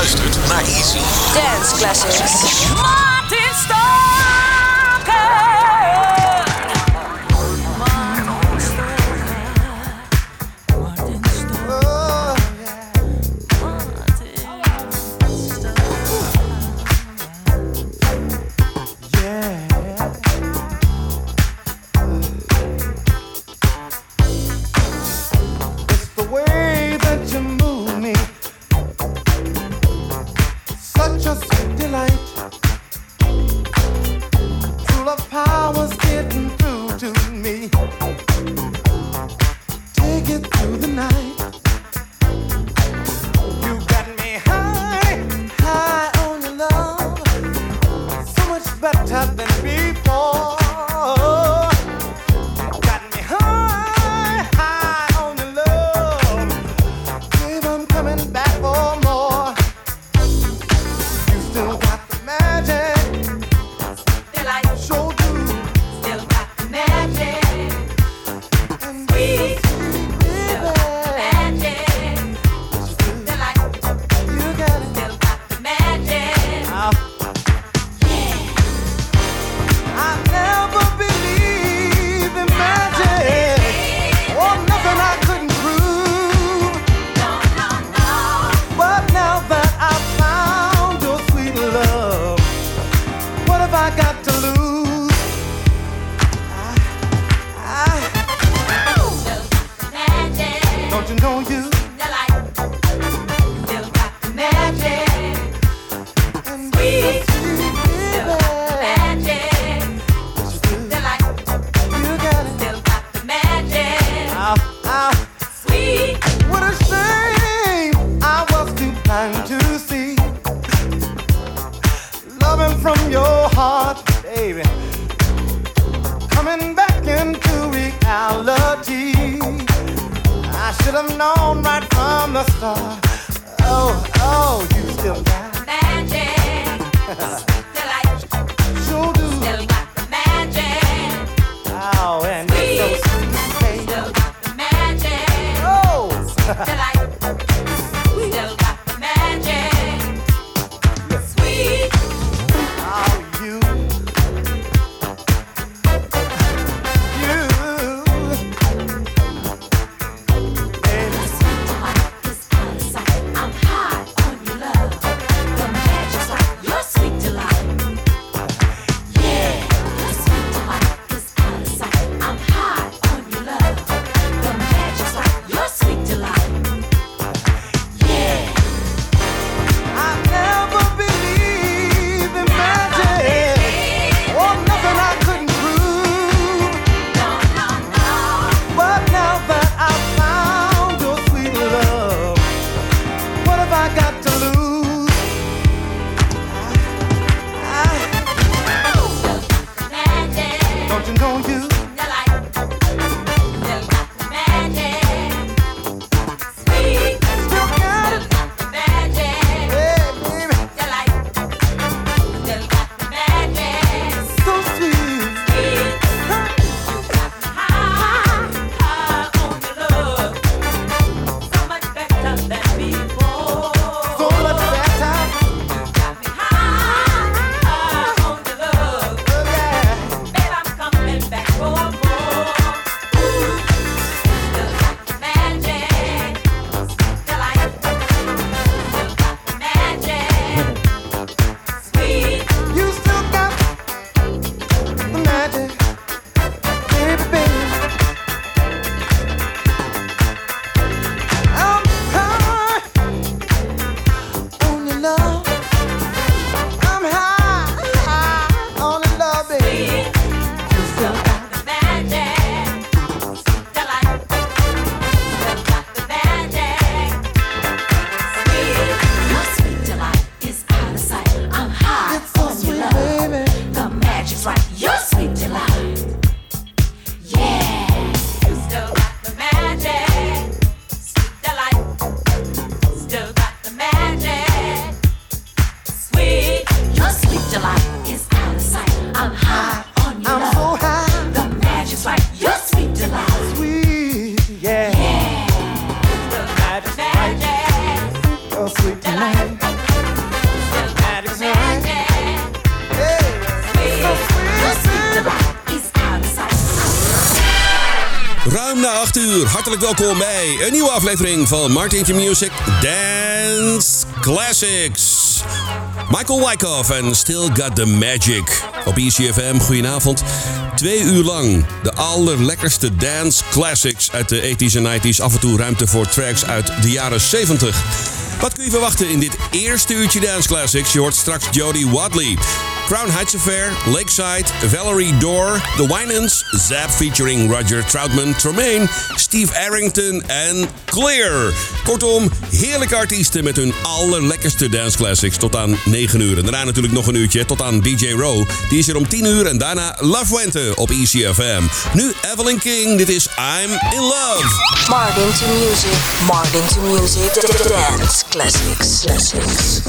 luistert naar Easy Dance Classics. Sweet tonight. ruim na 8 uur. Hartelijk welkom bij een nieuwe aflevering van Martintje Music Dance Classics. Michael Wyckoff en Still Got the Magic. Op ECFM, goedenavond. 2 uur lang de allerlekkerste dance classics uit de 80s en 90s. Af en toe ruimte voor tracks uit de jaren 70. Wat kun je verwachten in dit eerste uurtje dance classics? Je hoort straks Jody Watley, Crown Heights Affair, Lakeside, Valerie Dore, The Winans, Zapp featuring Roger Troutman, Tremaine, Steve Arrington en Clear. Kortom, heerlijke artiesten met hun allerlekkerste dance classics tot aan 9 uur. En daarna natuurlijk nog een uurtje tot aan DJ Row. Die is er om 10 uur en daarna Love Wente op ECFM. Nu Evelyn King, dit is I'm in Love. Martintje Music, dance classics, classics.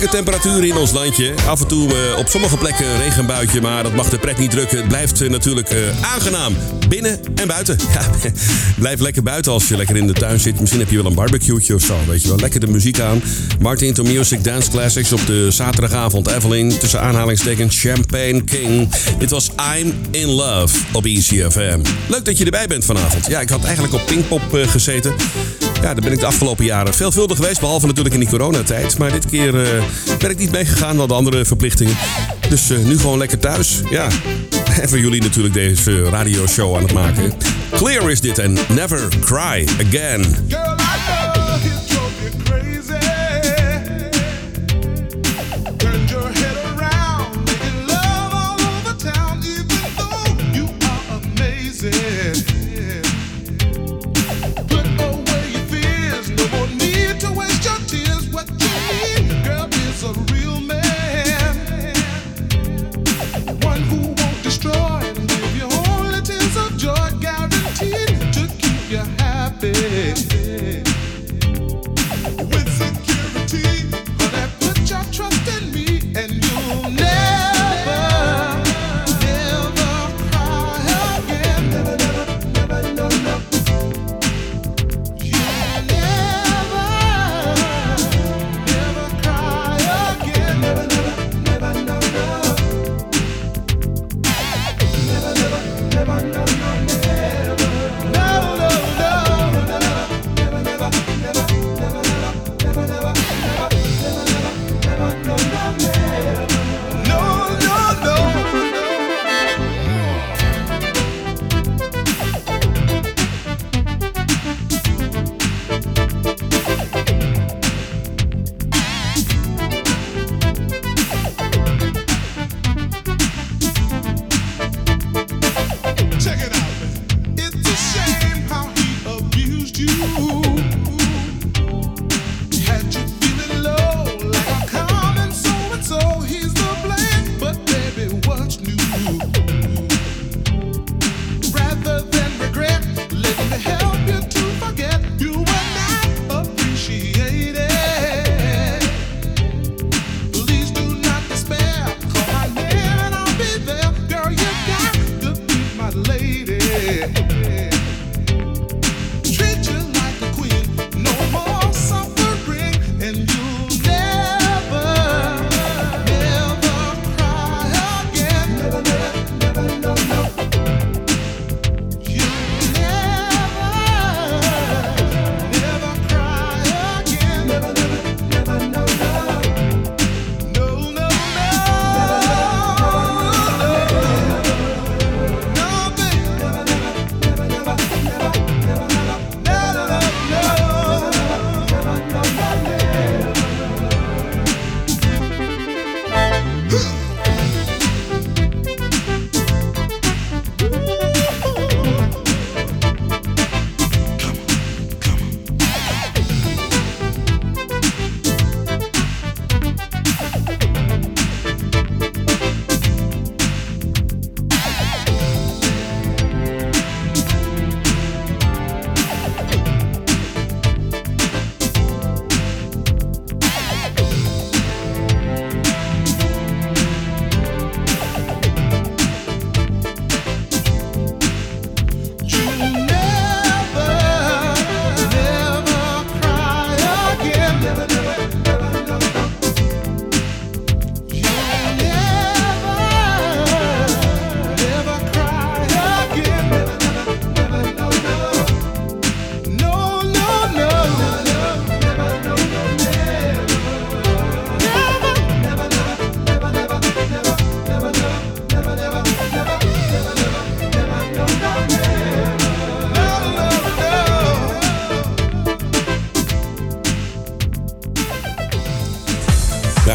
heerlijke temperaturen in ons landje. Af en toe op sommige plekken een regenbuitje, maar dat mag de pret niet drukken. Het blijft natuurlijk aangenaam. Binnen en buiten. Ja, blijf lekker buiten als je lekker in de tuin zit. Misschien heb je wel een barbecue'tje of zo. Weet je wel, lekker de muziek aan. Martintje Music Dance Classics op de zaterdagavond. Evelyn tussen aanhalingstekens Champagne King. Dit was I'm In Love op ECFM. Leuk dat je erbij bent vanavond. Ja, ik had eigenlijk op Pinkpop gezeten. Ja, daar ben ik de afgelopen jaren veelvuldig geweest. Behalve natuurlijk in die coronatijd. Maar dit keer ben ik niet meegegaan. We hadden andere verplichtingen. Dus nu gewoon lekker thuis. Ja, en voor jullie natuurlijk deze radioshow aan het maken. Clear is dit en Never Cry Again. Girl,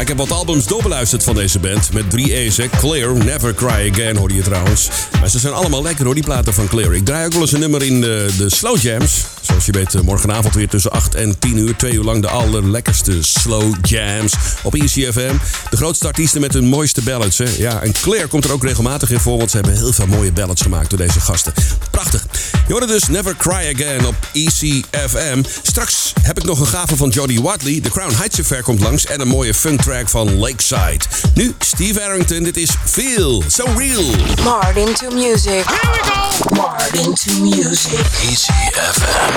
ik heb wat albums doorbeluisterd van deze band. Met 3 A's, Clear, Never Cry Again hoorde je trouwens. Maar ze zijn allemaal lekker hoor, die platen van Clear. Ik draai ook wel eens een nummer in de slow jams. Zoals je weet, morgenavond weer tussen 8 en 10 uur. 2 uur lang de allerlekkerste slow jams op ECFM. De grootste artiesten met hun mooiste ballads. Hè? Ja, en Clear komt er ook regelmatig in voor, want ze hebben heel veel mooie ballads gemaakt door deze gasten. Prachtig. Je hoorde dus Never Cry Again op ECFM. Straks heb ik nog een gave van Jody Watley. De Crown Heights Affair komt langs en een mooie fun track van Lakeside. Nu Steve Arrington, dit is Feel So Real. Martintje Music. Here we go! Martintje Music. ECFM.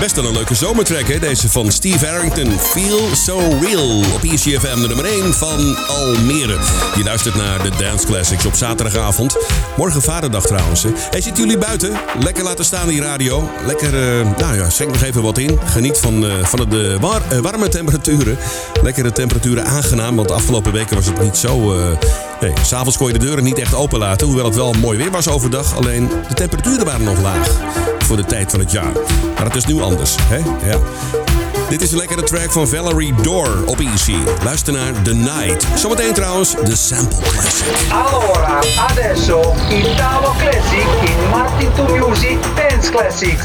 Best wel een leuke zomertrack, hè? Deze van Steve Arrington. Feel So Real op ECFM, de nummer 1 van Almere. Je luistert naar de Dance Classics op zaterdagavond. Morgen vaderdag trouwens. Hè. Hey, zitten jullie buiten? Lekker laten staan die radio. Lekker, nou ja, schenk nog even wat in. Geniet van de warme temperaturen. Lekkere temperaturen, aangenaam. Want de afgelopen weken was het niet zo... Nee, s'avonds kon je de deuren niet echt open laten. Hoewel het wel mooi weer was overdag. Alleen de temperaturen waren nog laag. Voor de tijd van het jaar. Maar het is nu anders, hè? Ja. Dit is een lekkere track van Valerie Dore op EC. Luister naar The Night. Zometeen trouwens de Sample Classic. Allora, adesso Italo Classic in Martintje Music Dance Classics.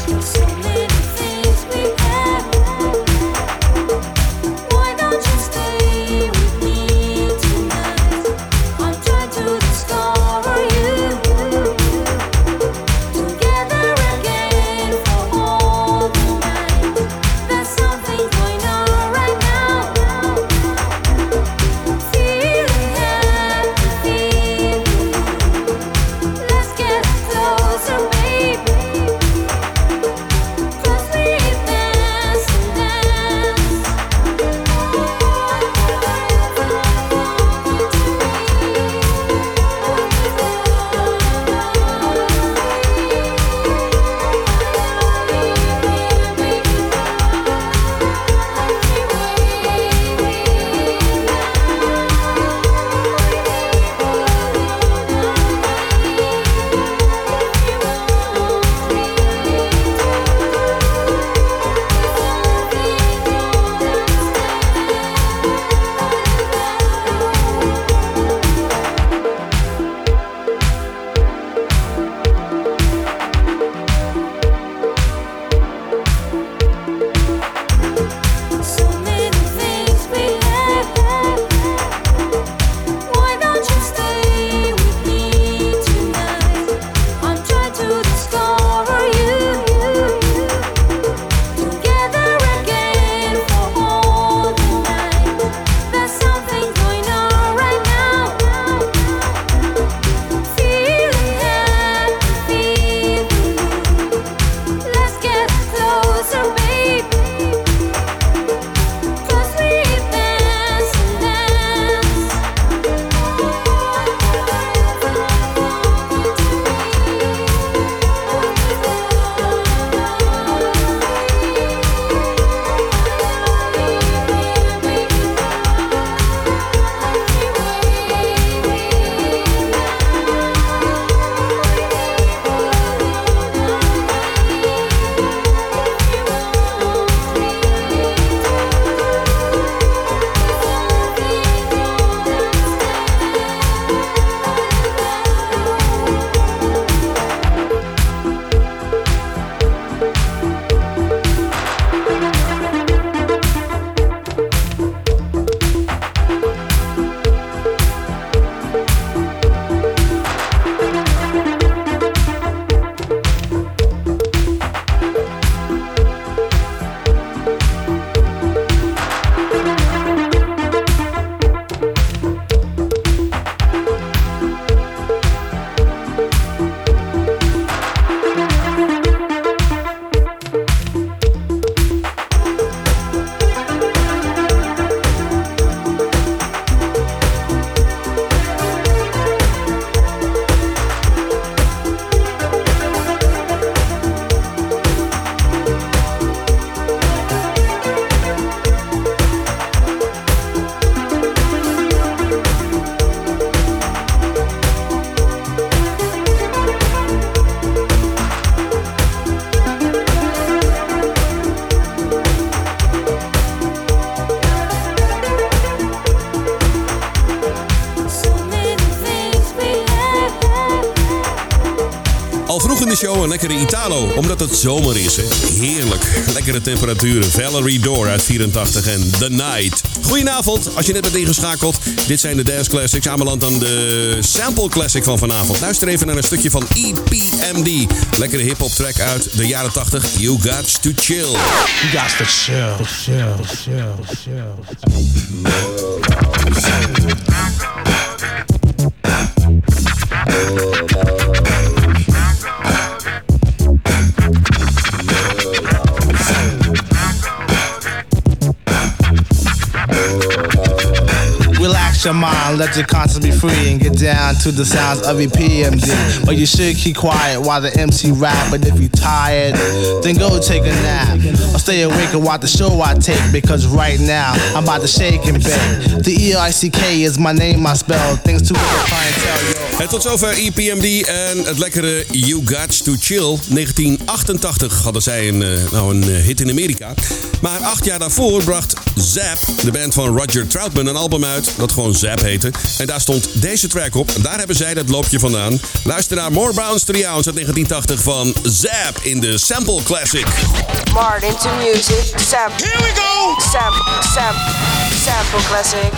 Vroeg in de show een lekkere Italo, omdat het zomer is. Heerlijk. Lekkere temperaturen. Valerie Dore uit 84 en The Night. Goedenavond, als je net bent ingeschakeld. Dit zijn de Dance Classics, aanbeland aan de Sample Classic van vanavond. Luister even naar een stukje van EPMD. Lekkere hip-hop track uit de jaren 80. You got to chill. You got to chill. Relax your mind, let your conscience be free and get down to the sounds of EPMD. But you should keep quiet while the MC rap. But if you're tired, then go take a nap. Or stay awake and watch the show I take, because right now I'm about to shake and bake. The E-I-C-K is my name, I spell things to the clientele. En tot zover EPMD en het lekkere You Got To Chill. 1988 hadden zij een hit in Amerika. Maar 8 jaar daarvoor bracht Zapp, de band van Roger Troutman, een album uit dat gewoon Zapp heette. En daar stond deze track op. En daar hebben zij dat loopje vandaan. Luister naar More Browns 3 Ounce uit 1980 van Zapp in de Sample Classic. Martintje Music, Zapp. Here we go! Zapp, Zapp, Sample Classic.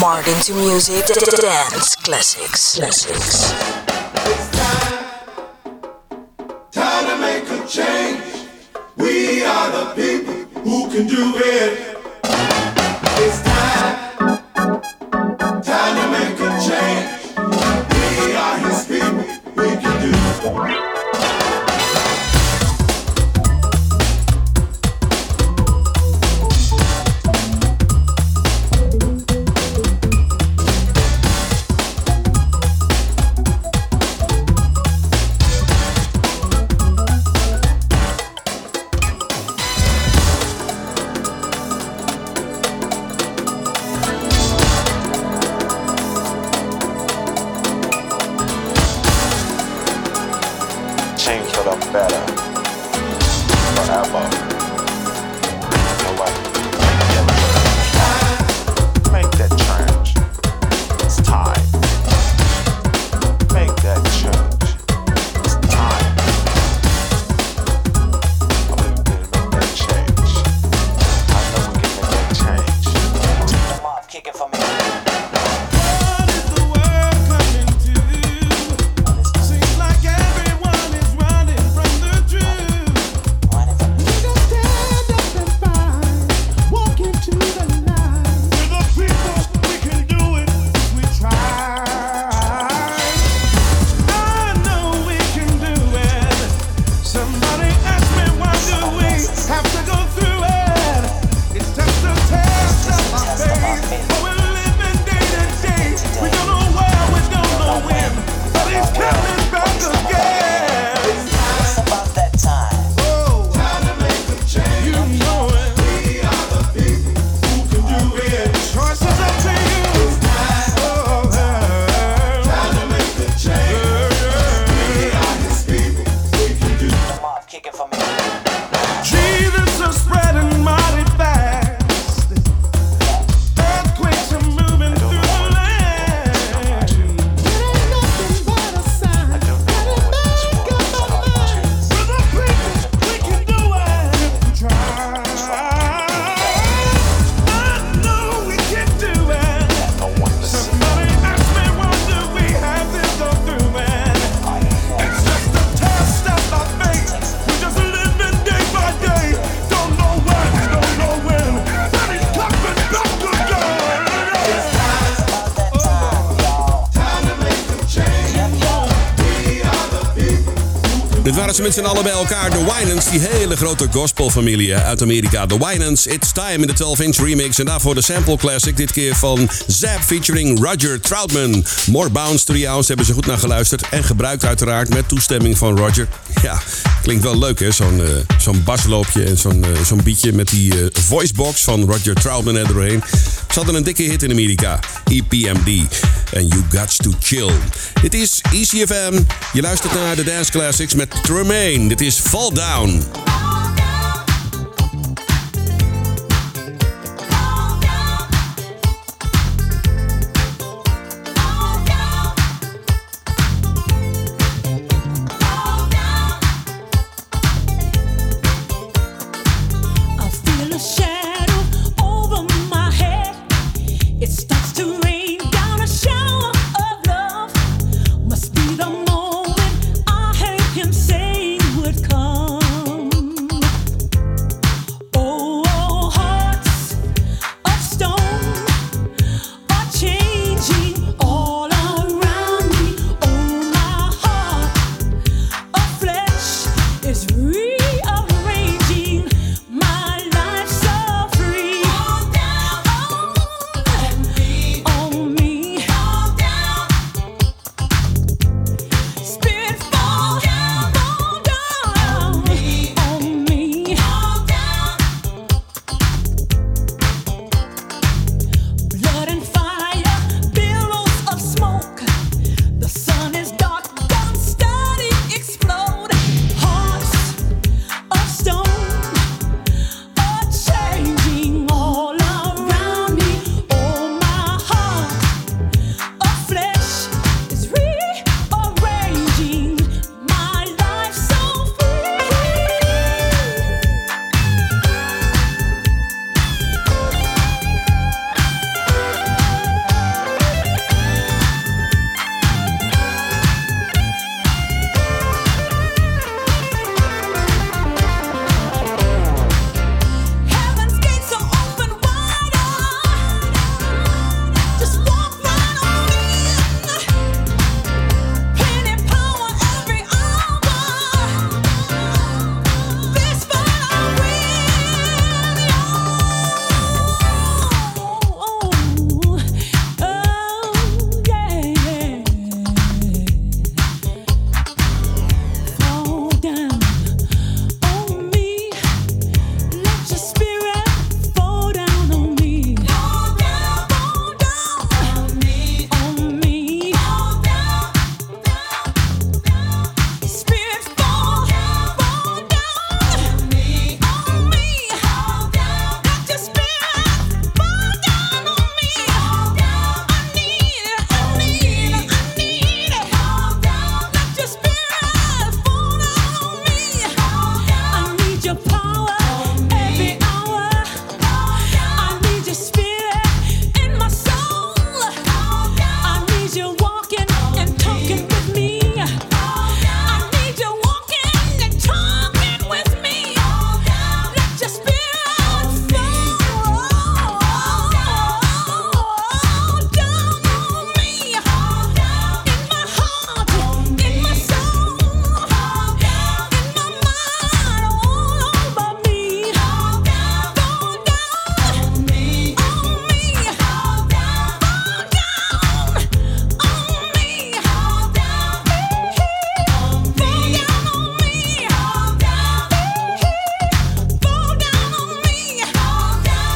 Martintje Music Dance Classics. It's time to make a change. We are the people who can do it. It's time to make a change. We are his people, we can do it. better forever. Nobody can make that change. It's time. Make that change. It's time. I believe we can make that change. I know we can make that change. Turn them off, kick it for me. Met z'n allen bij elkaar, de Winans, die hele grote gospelfamilie uit Amerika. De Winans, It's Time in de 12-inch remix. En daarvoor de sample classic, dit keer van Zapp featuring Roger Troutman. More Bounce, 3 Ounce, hebben ze goed naar geluisterd. En gebruikt uiteraard met toestemming van Roger. Ja, klinkt wel leuk hè, zo'n basloopje en zo'n beatje met die voicebox van Roger Troutman er doorheen. Ze hadden een dikke hit in Amerika, EPMD. En You Got To Chill. Dit is ECFM. Je luistert naar de Dance Classics met Tremaine. Dit is Fall Down. Would come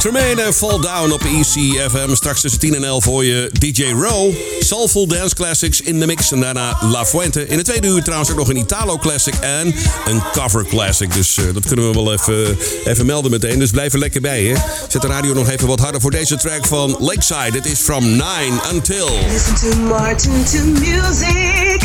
Tremaine en Fall Down op ECFM. Straks tussen 10 en 11 hoor je DJ Row, Soulful Dance Classics in de mix en daarna La Fuente. In de tweede uur trouwens ook nog een Italo Classic en een Cover Classic. Dus dat kunnen we wel even melden meteen. Dus blijf er lekker bij, hè. Zet de radio nog even wat harder voor deze track van Lakeside. It is from 9 until... Listen to Martintje Music.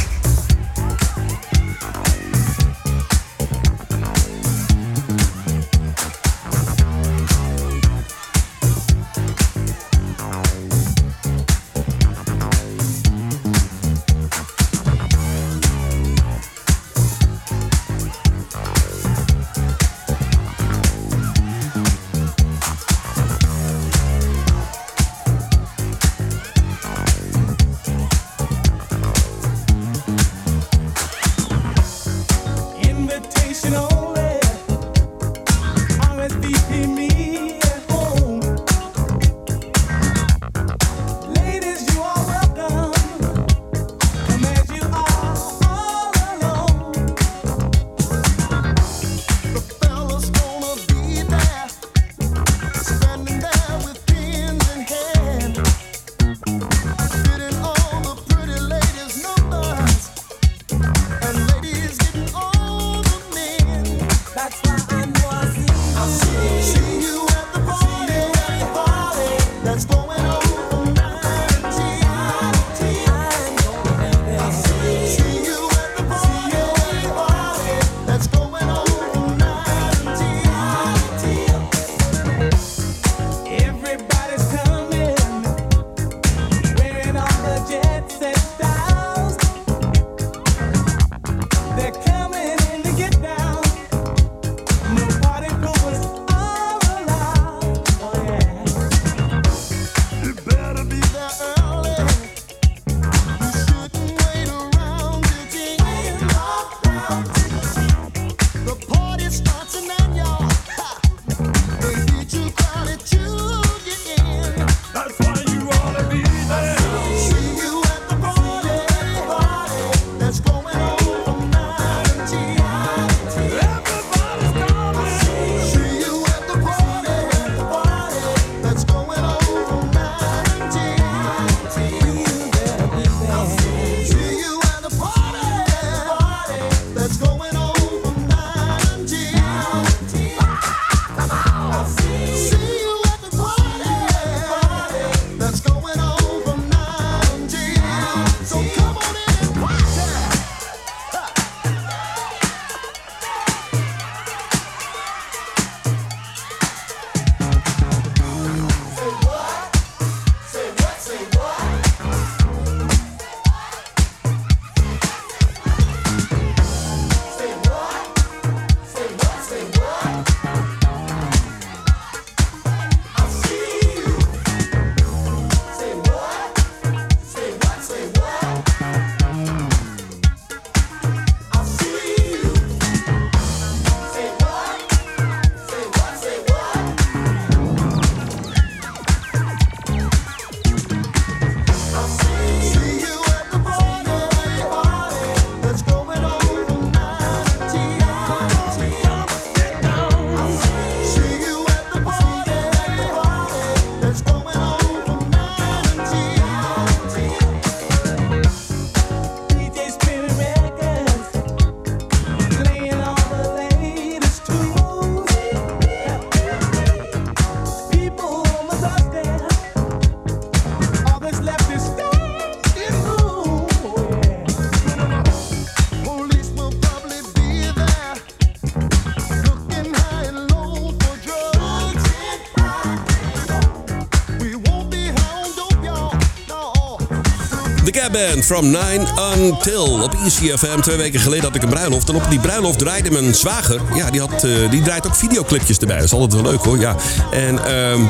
Gap Band from 9 until op ECFM. 2 weken geleden had ik een bruiloft. En op die bruiloft draaide mijn zwager. Ja, die draait ook videoclipjes erbij. Dat is altijd wel leuk hoor. Ja. En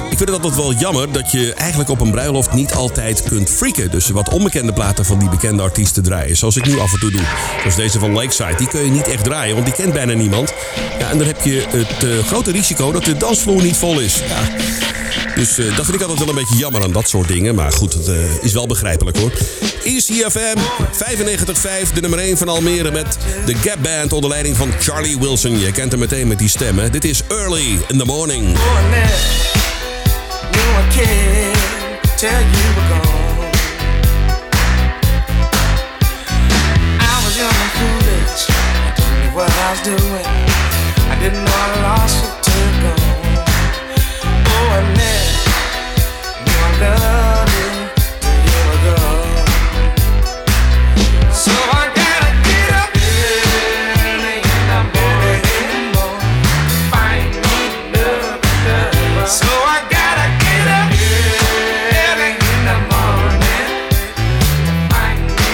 ik vind het altijd wel jammer dat je eigenlijk op een bruiloft niet altijd kunt freaken. Dus wat onbekende platen van die bekende artiesten draaien. Zoals ik nu af en toe doe. Zoals deze van Lakeside. Die kun je niet echt draaien, want die kent bijna niemand. Ja, en dan heb je het grote risico dat de dansvloer niet vol is. Ja. Dus dat vind ik altijd wel een beetje jammer aan dat soort dingen. Maar goed, het is wel begrijpelijk hoor. ECFM 95.5, de nummer 1 van Almere met de Gap Band onder leiding van Charlie Wilson. Je kent hem meteen met die stem, hè? Dit is Early in the Morning. I can't tell you were gone. I was young and foolish, I didn't know what I was doing. I didn't know I lost it to go. Oh, I knew I loved you 2 years ago. So I gotta get up early and I'm bored anymore. Find me love. So I gotta get up early in the morning. Find me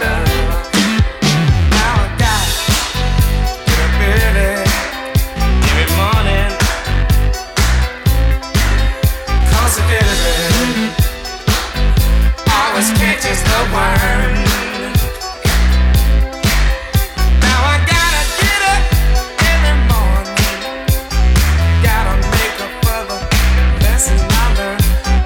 love. Now I gotta get up early every morning. 'Cause the villain always catches the worm. Now I gotta get up in the morning. Gotta make up for the lessons I learned.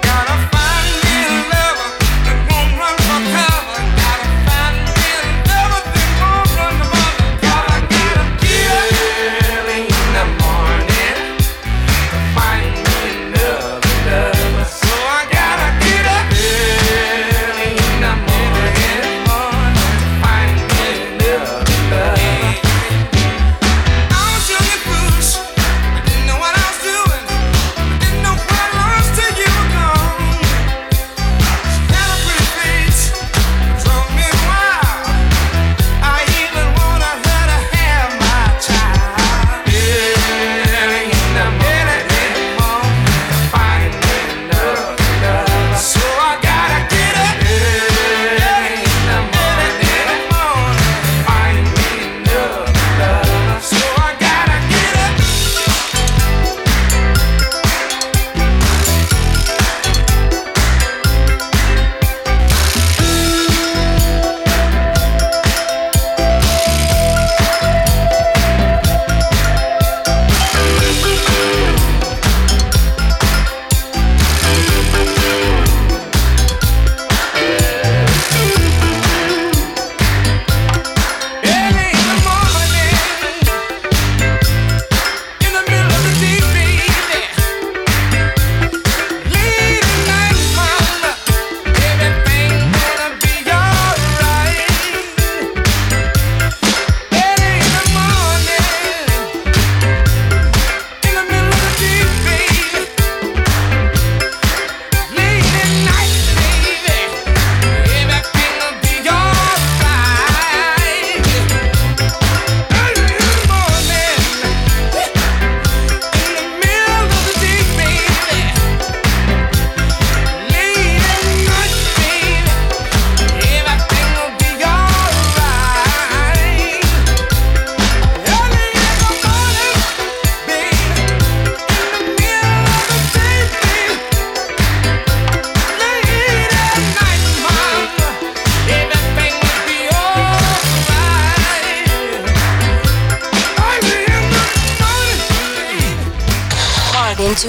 Gotta find me a lover that won't run for cover. Gotta find me a lover that won't run for cover. Gotta, get up early in the morning to find me a lover. So I gotta get up early in the morning to find me a lover. I was young and foolish, I didn't know what I was doing. I didn't know what I was till you were gone. She had a pretty face, drove me wild. I even wanted her to have my child. Early in the morning, to find me love. So I gotta get up early in the morning, to find me love. So I gotta get up. Early in the morning, in the middle of the evening, late at night, mama, everything gonna be alright. Early in the morning, in the middle of the evening, late at night, baby, everything will be alright. Early in the morning, in the middle of the day, baby, late at night, baby, everything will be alright. Early in the morning, baby, in the middle of the day, baby, late at night, mama, everything will be alright. Early in the morning, baby. Martintje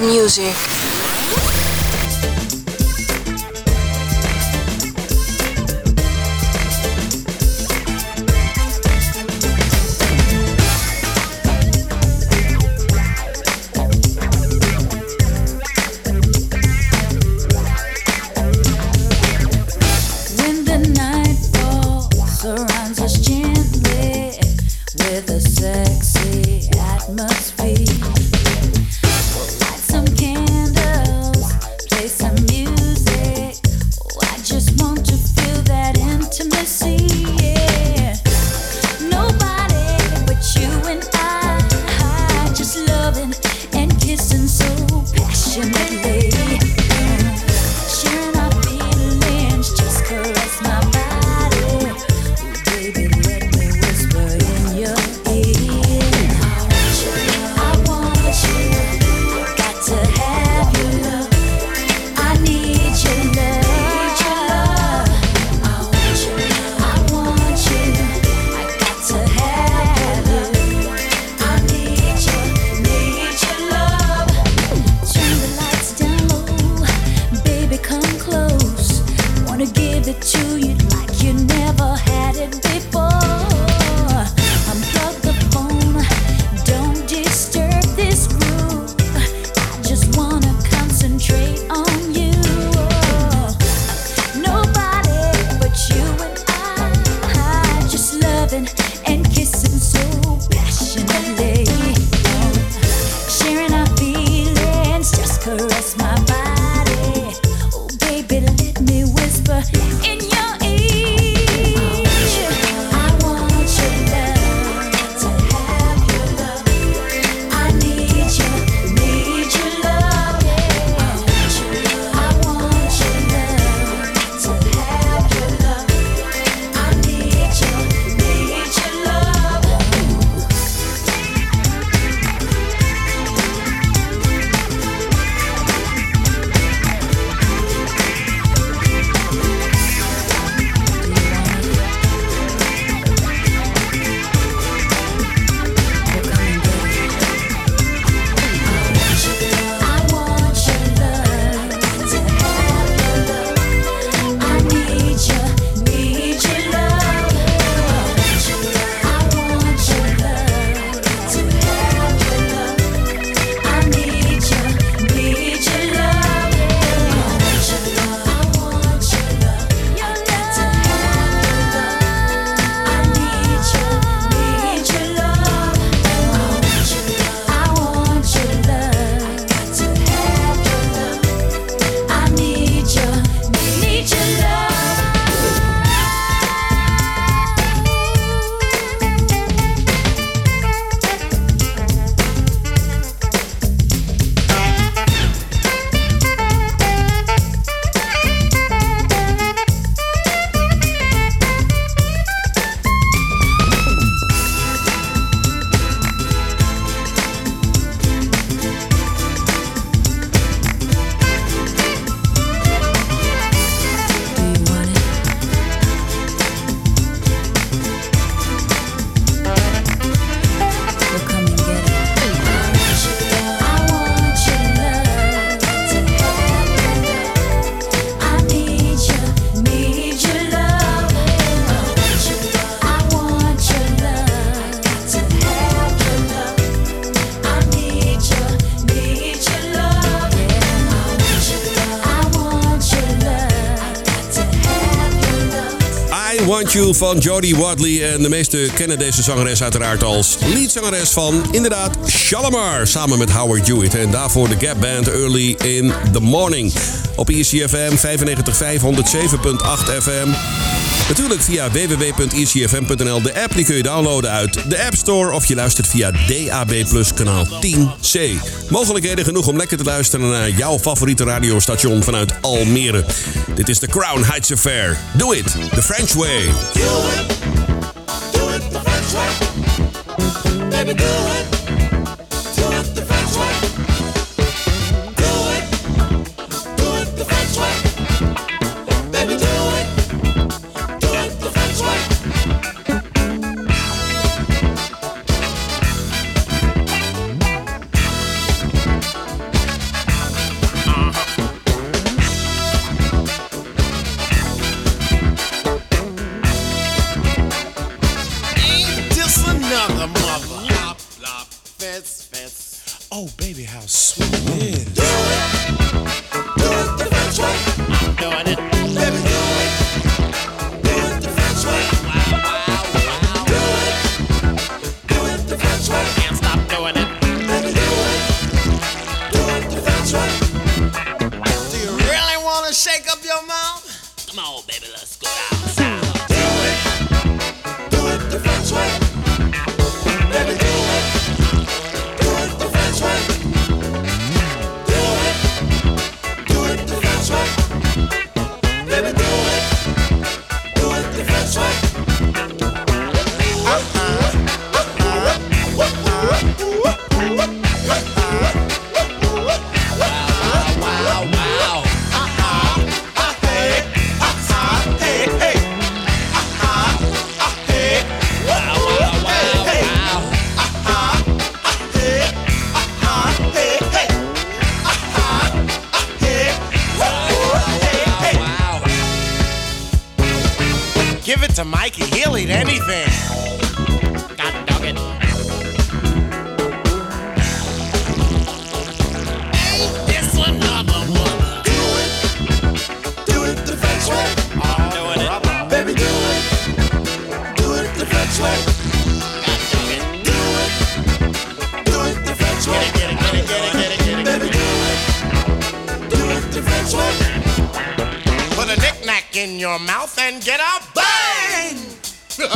Music. When the nightfall surrounds us gently with a sexy atmosphere, light some candles, play some music. Oh, I just want to feel that intimacy. Yeah, nobody but you and I, just loving and kissing so passionately. Sharing our feelings, just caress my body. Oh, baby, let Van Jody Watley. En de meesten kennen deze zangeres uiteraard als leadzangeres van, inderdaad, Shalamar. Samen met Howard Hewett. En daarvoor de Gap Band, Early in the Morning. Op ECFM 95.5, 107.8 FM. Natuurlijk via www.ecfm.nl. De app die kun je downloaden uit de App Store. Of je luistert via DAB+, kanaal 10C. Mogelijkheden genoeg om lekker te luisteren naar jouw favoriete radiostation vanuit Almere. Dit is de Crown Heights Affair. Do it the French way. Do it the French way. Baby, do it the French way. Do it the French way. Baby, do it the French way. Oh, baby, how sweet it is. Do it the French way. I'm doing it. Baby, do it the French way. Wow, wow, wow. Do it the French way. Can't stop doing it. Baby, do it the French way. Do you really want to shake up your mom? Come on, baby, let's go down. Do it the French way. To Mikey, he'll eat anything. God dog it. Ain't this another one? Do it the French way. I'm doing it. Baby, do it the French in your mouth and get a bang! Got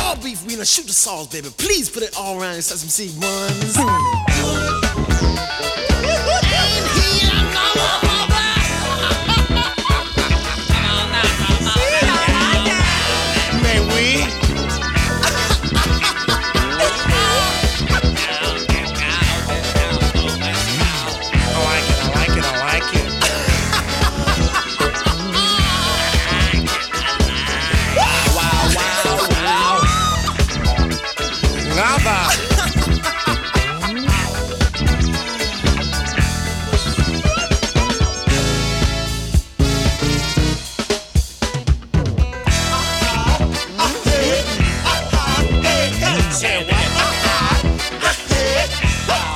all beef, we gonna shoot the sauce, baby. Please put it all around and start some seed ones.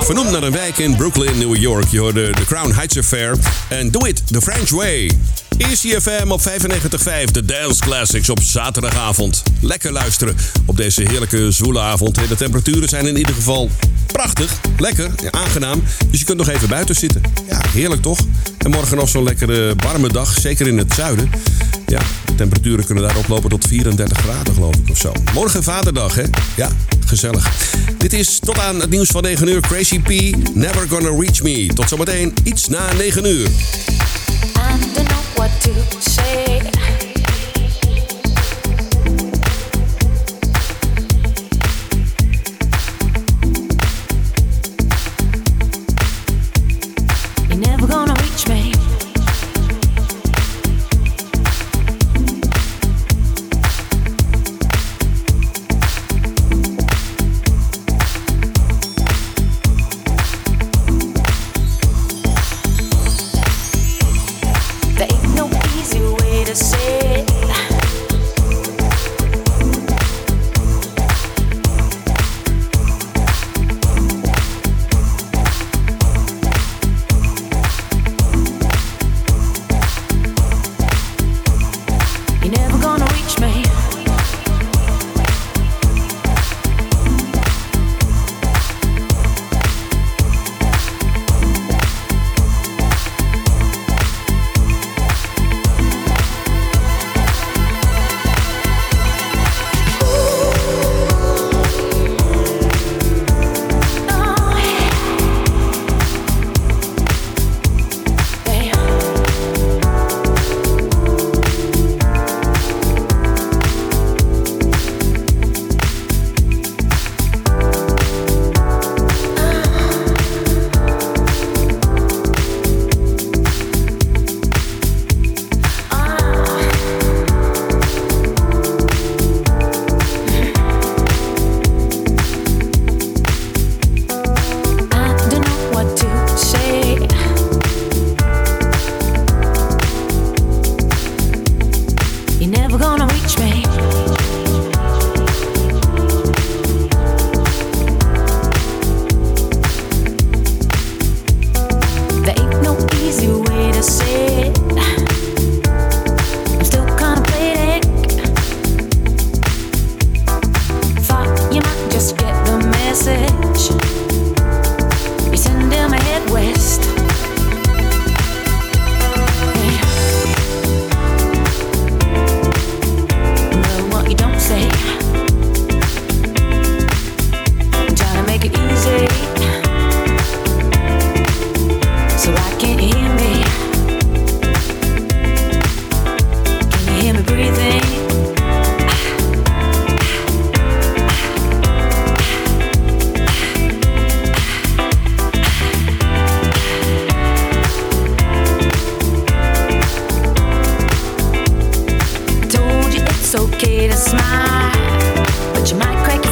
Vernoemd naar een wijk in Brooklyn, New York. Je hoorde de Crown Heights Affair en Do It The French Way. ECFM op 95.5, de Dance Classics op zaterdagavond. Lekker luisteren op deze heerlijke zwoele avond. De temperaturen zijn in ieder geval prachtig, lekker, ja, aangenaam. Dus je kunt nog even buiten zitten. Ja, heerlijk toch? En morgen nog zo'n lekkere warme dag, zeker in het zuiden. Ja, de temperaturen kunnen daar oplopen tot 34 graden geloof ik of zo. Morgen Vaderdag, hè? Ja, gezellig. Dit is tot aan het nieuws van 9 uur. Crazy P, Never Gonna Reach Me. Tot zometeen, iets na 9 uur. I don't know what to say. You're never gonna reach me. It's okay to smile, but you might crack.